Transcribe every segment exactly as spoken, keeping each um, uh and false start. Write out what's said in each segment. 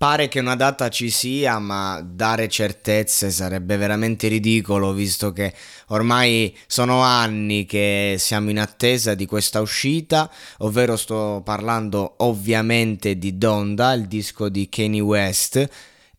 Pare che una data ci sia, ma dare certezze sarebbe veramente ridicolo, visto che ormai sono anni che siamo in attesa di questa uscita, ovvero sto parlando ovviamente di Donda, il disco di Kanye West.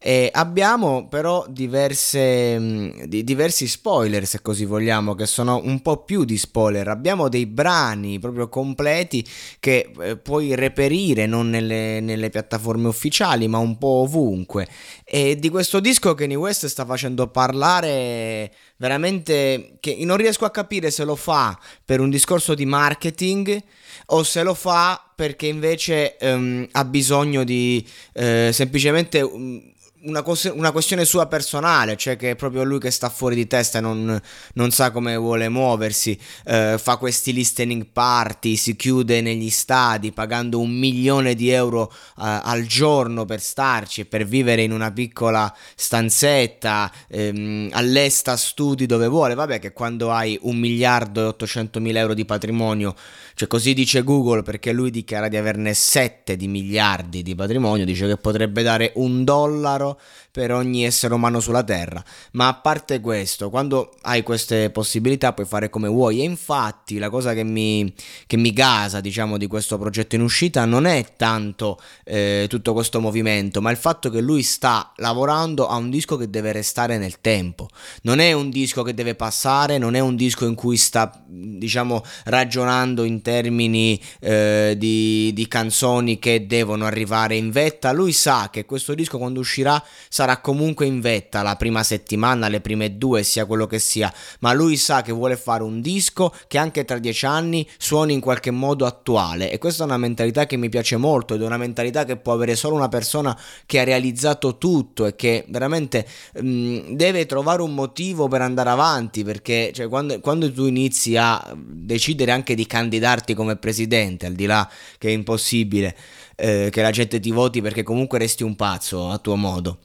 E abbiamo però diverse, mh, di, diversi spoiler, se così vogliamo, che sono un po' più di spoiler. Abbiamo dei brani proprio completi che eh, puoi reperire non nelle, nelle piattaforme ufficiali, ma un po' ovunque. E di questo disco Kanye West sta facendo parlare veramente, che non riesco a capire se lo fa per un discorso di marketing o se lo fa perché invece ehm, ha bisogno di eh, semplicemente um, Una, cos- una questione sua personale, cioè che è proprio lui che sta fuori di testa e non, non sa come vuole muoversi. eh, Fa questi listening party, si chiude negli stadi pagando un milione di euro eh, al giorno per starci, per vivere in una piccola stanzetta, ehm, all'Esta studi dove vuole. Vabbè, che quando hai un miliardo e ottocentomila euro di patrimonio, cioè così dice Google, perché lui dichiara di averne sette di miliardi di patrimonio, dice che potrebbe dare un dollaro per ogni essere umano sulla terra. Ma a parte questo, quando hai queste possibilità puoi fare come vuoi. E infatti la cosa che mi, che mi gasa, diciamo, di questo progetto in uscita non è tanto eh, tutto questo movimento, ma il fatto che lui sta lavorando a un disco che deve restare nel tempo. Non è un disco che deve passare, non è un disco in cui sta, diciamo, ragionando in termini eh, di, di canzoni che devono arrivare in vetta. Lui sa che questo disco, quando uscirà, sarà comunque in vetta la prima settimana, le prime due, sia quello che sia, ma lui sa che vuole fare un disco che anche tra dieci anni suoni in qualche modo attuale. E questa è una mentalità che mi piace molto, ed è una mentalità che può avere solo una persona che ha realizzato tutto e che veramente mh, deve trovare un motivo per andare avanti, perché cioè, quando, quando tu inizi a decidere anche di candidarti come presidente, al di là che è impossibile eh, che la gente ti voti, perché comunque resti un pazzo a tuo modo,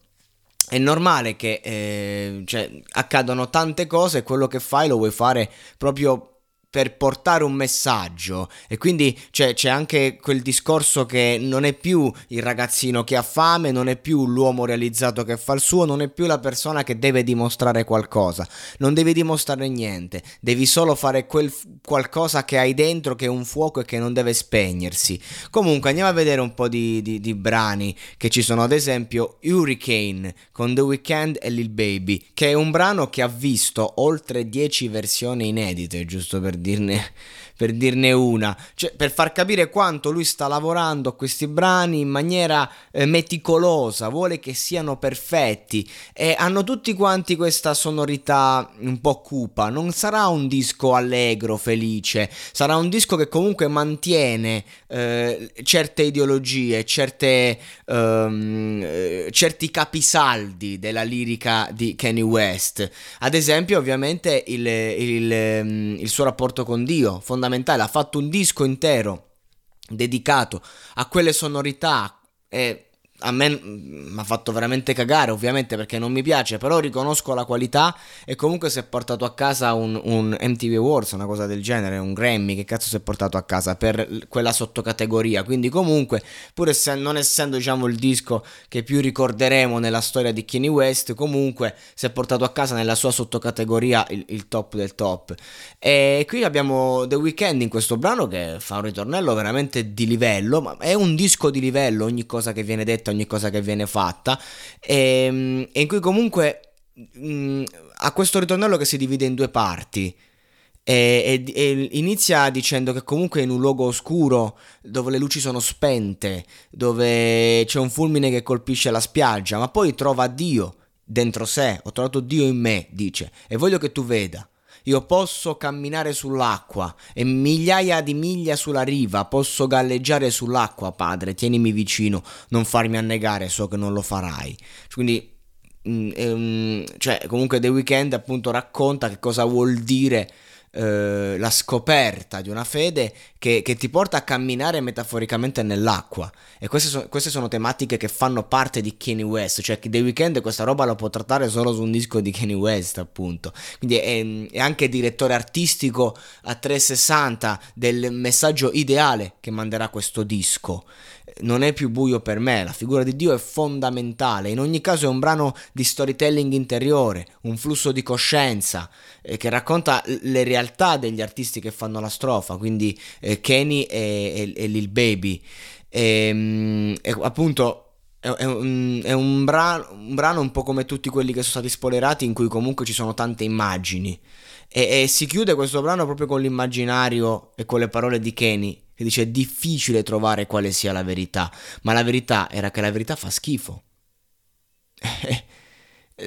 è normale che eh, cioè, accadano tante cose, e quello che fai lo vuoi fare proprio per portare un messaggio. E quindi cioè, c'è anche quel discorso che non è più il ragazzino che ha fame, non è più l'uomo realizzato che fa il suo, non è più la persona che deve dimostrare qualcosa. Non devi dimostrare niente, devi solo fare quel f- qualcosa che hai dentro, che è un fuoco e che non deve spegnersi. Comunque andiamo a vedere un po' di, di, di brani che ci sono. Ad esempio Hurricane con The Weeknd e Lil Baby, che è un brano che ha visto oltre dieci versioni inedite, giusto per dirne per dirne una, cioè, per far capire quanto lui sta lavorando a questi brani in maniera eh, meticolosa, vuole che siano perfetti, e hanno tutti quanti questa sonorità un po' cupa. Non sarà un disco allegro, felice, sarà un disco che comunque mantiene eh, certe ideologie, certe ehm, eh, certi capisaldi della lirica di Kanye West. Ad esempio ovviamente il, il, il, il suo rapporto con Dio, fondamentalmente. Ha fatto un disco intero dedicato a quelle sonorità, e a me mi ha fatto veramente cagare, ovviamente, perché non mi piace, però riconosco la qualità. E comunque si è portato a casa un, un M T V Awards, una cosa del genere, un Grammy, che cazzo si è portato a casa per quella sottocategoria. Quindi comunque, pur essendo, non essendo diciamo il disco che più ricorderemo nella storia di Kanye West, comunque si è portato a casa nella sua sottocategoria il, il top del top. E qui abbiamo The Weeknd in questo brano che fa un ritornello veramente di livello, ma è un disco di livello, ogni cosa che viene detta, ogni cosa che viene fatta, e, e in cui comunque mh, ha questo ritornello che si divide in due parti. E, e, e inizia dicendo che comunque in un luogo oscuro, dove le luci sono spente, dove c'è un fulmine che colpisce la spiaggia, ma poi trova Dio dentro sé. Ho trovato Dio in me, dice, e voglio che tu veda. Io posso camminare sull'acqua e migliaia di miglia sulla riva, posso galleggiare sull'acqua, Padre, tienimi vicino, non farmi annegare, so che non lo farai. Quindi mh, mh, cioè comunque The Weeknd appunto racconta che cosa vuol dire eh, la scoperta di una fede che, che ti porta a camminare metaforicamente nell'acqua. E queste, so, queste sono tematiche che fanno parte di Kanye West, cioè The Weeknd questa roba la può trattare solo su un disco di Kanye West appunto. Quindi è, è anche direttore artistico a trecentosessanta del messaggio ideale che manderà questo disco. Non è più buio per me, la figura di Dio è fondamentale. In ogni caso è un brano di storytelling interiore, un flusso di coscienza eh, che racconta le realtà degli artisti che fanno la strofa, quindi eh, Kenny e, e, e Lil Baby. E, mh, e, appunto è, è, un, è un, brano, un brano un po' come tutti quelli che sono stati spoilerati, in cui comunque ci sono tante immagini. E, e si chiude questo brano proprio con l'immaginario e con le parole di Kenny, che dice: è difficile trovare quale sia la verità, ma la verità era che la verità fa schifo.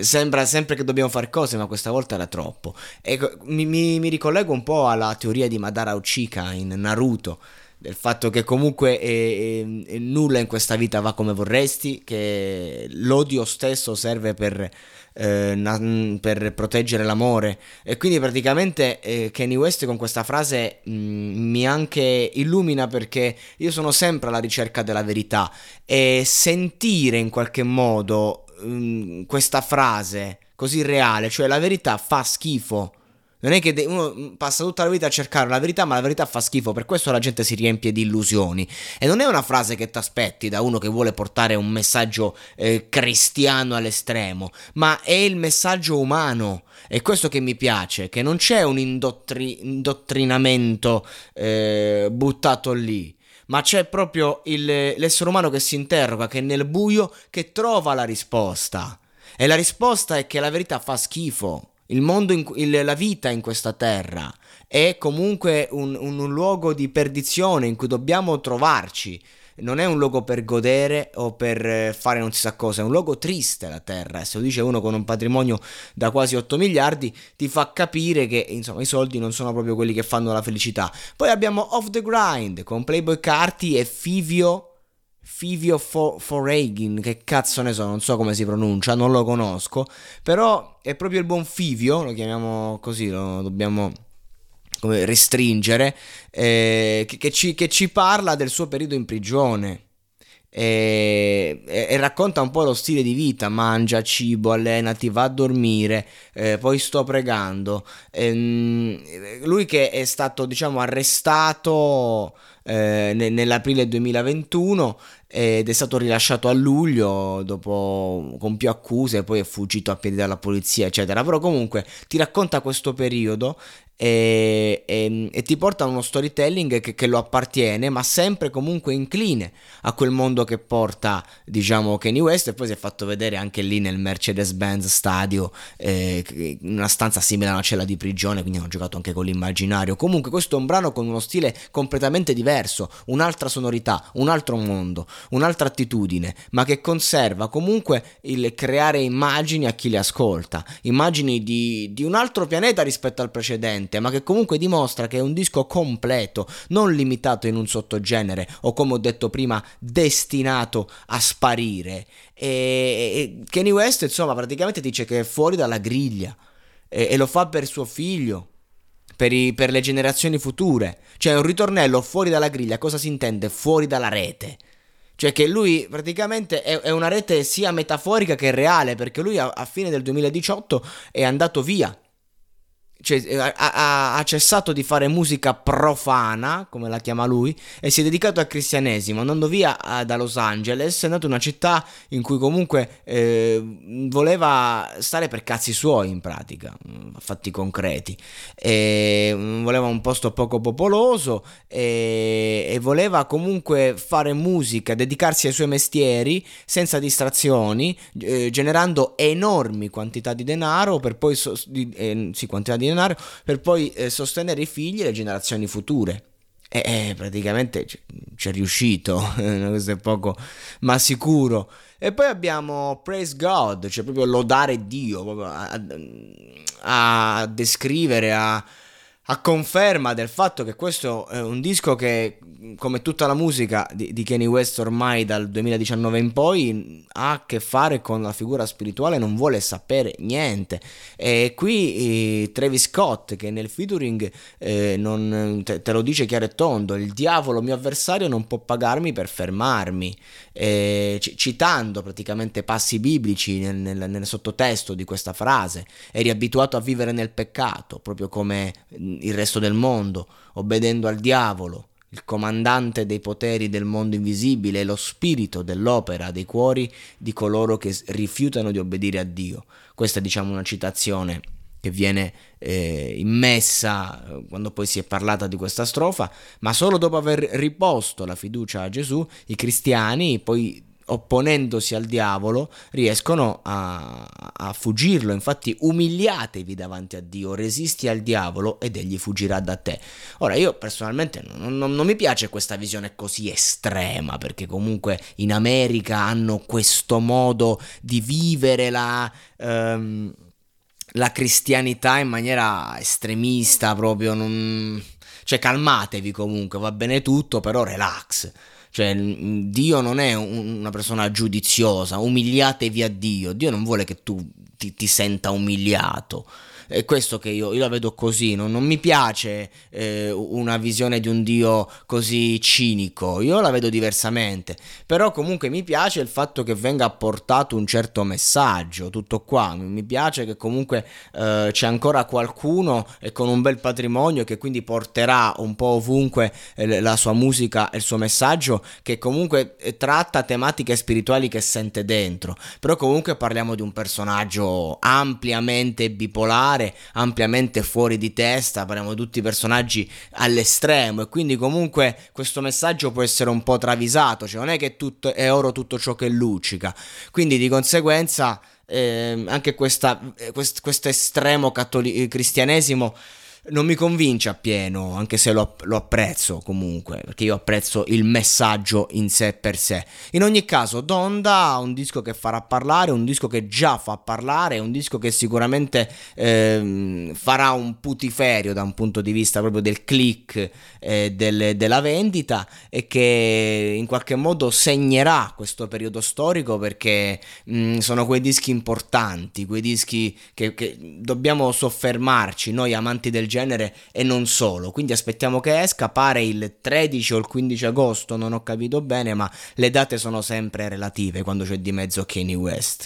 Sembra sempre che dobbiamo fare cose, ma questa volta era troppo. E mi, mi, mi ricollego un po' alla teoria di Madara Uchiha in Naruto, del fatto che comunque è, è, è nulla in questa vita va come vorresti, che l'odio stesso serve per, eh, na- per proteggere l'amore. E quindi praticamente eh, Kanye West con questa frase mh, mi anche illumina, perché io sono sempre alla ricerca della verità, e sentire in qualche modo mh, questa frase così reale, cioè la verità fa schifo. Non è che de- uno passa tutta la vita a cercare la verità, ma la verità fa schifo, per questo la gente si riempie di illusioni. E non è una frase che ti aspetti da uno che vuole portare un messaggio eh, cristiano all'estremo, ma è il messaggio umano. È questo che mi piace, che non c'è un indottri- indottrinamento eh, buttato lì, ma c'è proprio il, l'essere umano che si interroga, che è nel buio, che trova la risposta. E la risposta è che la verità fa schifo. Il mondo, in, il, la vita in questa terra è comunque un, un, un luogo di perdizione in cui dobbiamo trovarci. Non è un luogo per godere o per fare non si sa cosa, è un luogo triste la terra. E se lo dice uno con un patrimonio da quasi otto miliardi, ti fa capire che insomma i soldi non sono proprio quelli che fanno la felicità. Poi abbiamo Off the Grind con Playboy Carti e Fivio Fivio Foragin, che cazzo ne so, non so come si pronuncia, non lo conosco, però è proprio il buon Fivio, lo chiamiamo così, lo dobbiamo restringere, eh, che, che, ci, che ci parla del suo periodo in prigione. E, e, e racconta un po' lo stile di vita: mangia cibo, allenati, va a dormire, eh, poi sto pregando. E, lui che è stato diciamo arrestato eh, ne, nell'aprile duemilaventuno ed è stato rilasciato a luglio dopo, con più accuse, poi è fuggito a piedi dalla polizia eccetera. Però comunque ti racconta questo periodo E, e, e ti porta a uno storytelling che, che lo appartiene, ma sempre comunque incline a quel mondo che porta diciamo Kanye West. E poi si è fatto vedere anche lì nel Mercedes Benz Stadio, eh, una stanza simile a una cella di prigione, quindi hanno giocato anche con l'immaginario. Comunque questo è un brano con uno stile completamente diverso, un'altra sonorità, un altro mondo, un'altra attitudine, ma che conserva comunque il creare immagini a chi le ascolta, immagini di, di un altro pianeta rispetto al precedente, ma che comunque dimostra che è un disco completo, non limitato in un sottogenere o, come ho detto prima, destinato a sparire. E Kanye West insomma praticamente dice che è fuori dalla griglia, e, e lo fa per suo figlio, per, i, per le generazioni future. Cioè un ritornello fuori dalla griglia. Cosa si intende fuori dalla rete? Cioè che lui praticamente è, è una rete sia metaforica che reale, perché lui a, a fine del duemiladiciotto è andato via. Cioè, ha, ha cessato di fare musica profana, come la chiama lui, e si è dedicato al cristianesimo, andando via a, da Los Angeles. È andato in una città in cui comunque eh, voleva stare per cazzi suoi, in pratica, fatti concreti, e voleva un posto poco popoloso, e, e voleva comunque fare musica, dedicarsi ai suoi mestieri senza distrazioni, eh, generando enormi quantità di denaro per poi so, di, eh, sì, quantità di denaro per poi eh, sostenere i figli e le generazioni future. E praticamente ci è riuscito, questo è poco ma sicuro. E poi abbiamo Praise God, cioè proprio lodare Dio, proprio a, a descrivere, a, a conferma del fatto che questo è un disco che, come tutta la musica di, di Kanye West ormai dal duemiladiciannove in poi, ha a che fare con la figura spirituale, non vuole sapere niente. E qui eh, Travis Scott, che nel featuring eh, non, te, te lo dice chiaro e tondo: il diavolo mio avversario non può pagarmi per fermarmi, eh, c- citando praticamente passi biblici nel, nel, nel sottotesto di questa frase. Eri abituato a vivere nel peccato, proprio come il resto del mondo, obbedendo al diavolo, il comandante dei poteri del mondo invisibile, lo spirito dell'opera dei cuori di coloro che rifiutano di obbedire a Dio. Questa è, diciamo, una citazione che viene eh, immessa quando poi si è parlata di questa strofa, ma solo dopo aver riposto la fiducia a Gesù, i cristiani poi, opponendosi al diavolo, riescono a, a fuggirlo. Infatti, umiliatevi davanti a Dio, resisti al diavolo ed egli fuggirà da te. Ora, io personalmente non, non, non mi piace questa visione così estrema, perché comunque in America hanno questo modo di vivere la... Ehm, la cristianità in maniera estremista, proprio non... cioè calmatevi, comunque va bene tutto, però relax. Cioè, Dio non è un, una persona giudiziosa, umiliatevi a Dio. Dio non vuole che tu ti, ti senta umiliato. È questo che io, io la vedo così, no? Non mi piace eh, una visione di un Dio così cinico, io la vedo diversamente. Però comunque mi piace il fatto che venga apportato un certo messaggio, tutto qua. Mi piace che comunque eh, c'è ancora qualcuno e con un bel patrimonio, che quindi porterà un po' ovunque eh, la sua musica e il suo messaggio, che comunque tratta tematiche spirituali che sente dentro. Però comunque parliamo di un personaggio ampiamente bipolare, ampiamente fuori di testa, parliamo di tutti i personaggi all'estremo, e quindi comunque questo messaggio può essere un po' travisato, cioè non è che tutto è oro tutto ciò che luccica. Quindi di conseguenza eh, anche questa, quest, questo estremo cattoli- cristianesimo non mi convince appieno, anche se lo, lo apprezzo comunque, perché io apprezzo il messaggio in sé per sé. In ogni caso, Donda, un disco che farà parlare, un disco che già fa parlare, un disco che sicuramente eh, farà un putiferio da un punto di vista proprio del click, eh, del, della vendita, e che in qualche modo segnerà questo periodo storico, perché mh, sono quei dischi importanti, quei dischi che, che dobbiamo soffermarci noi amanti del genere genere e non solo. Quindi aspettiamo che esca, pare il tredici o il quindici agosto, non ho capito bene, ma le date sono sempre relative quando c'è di mezzo Kanye West.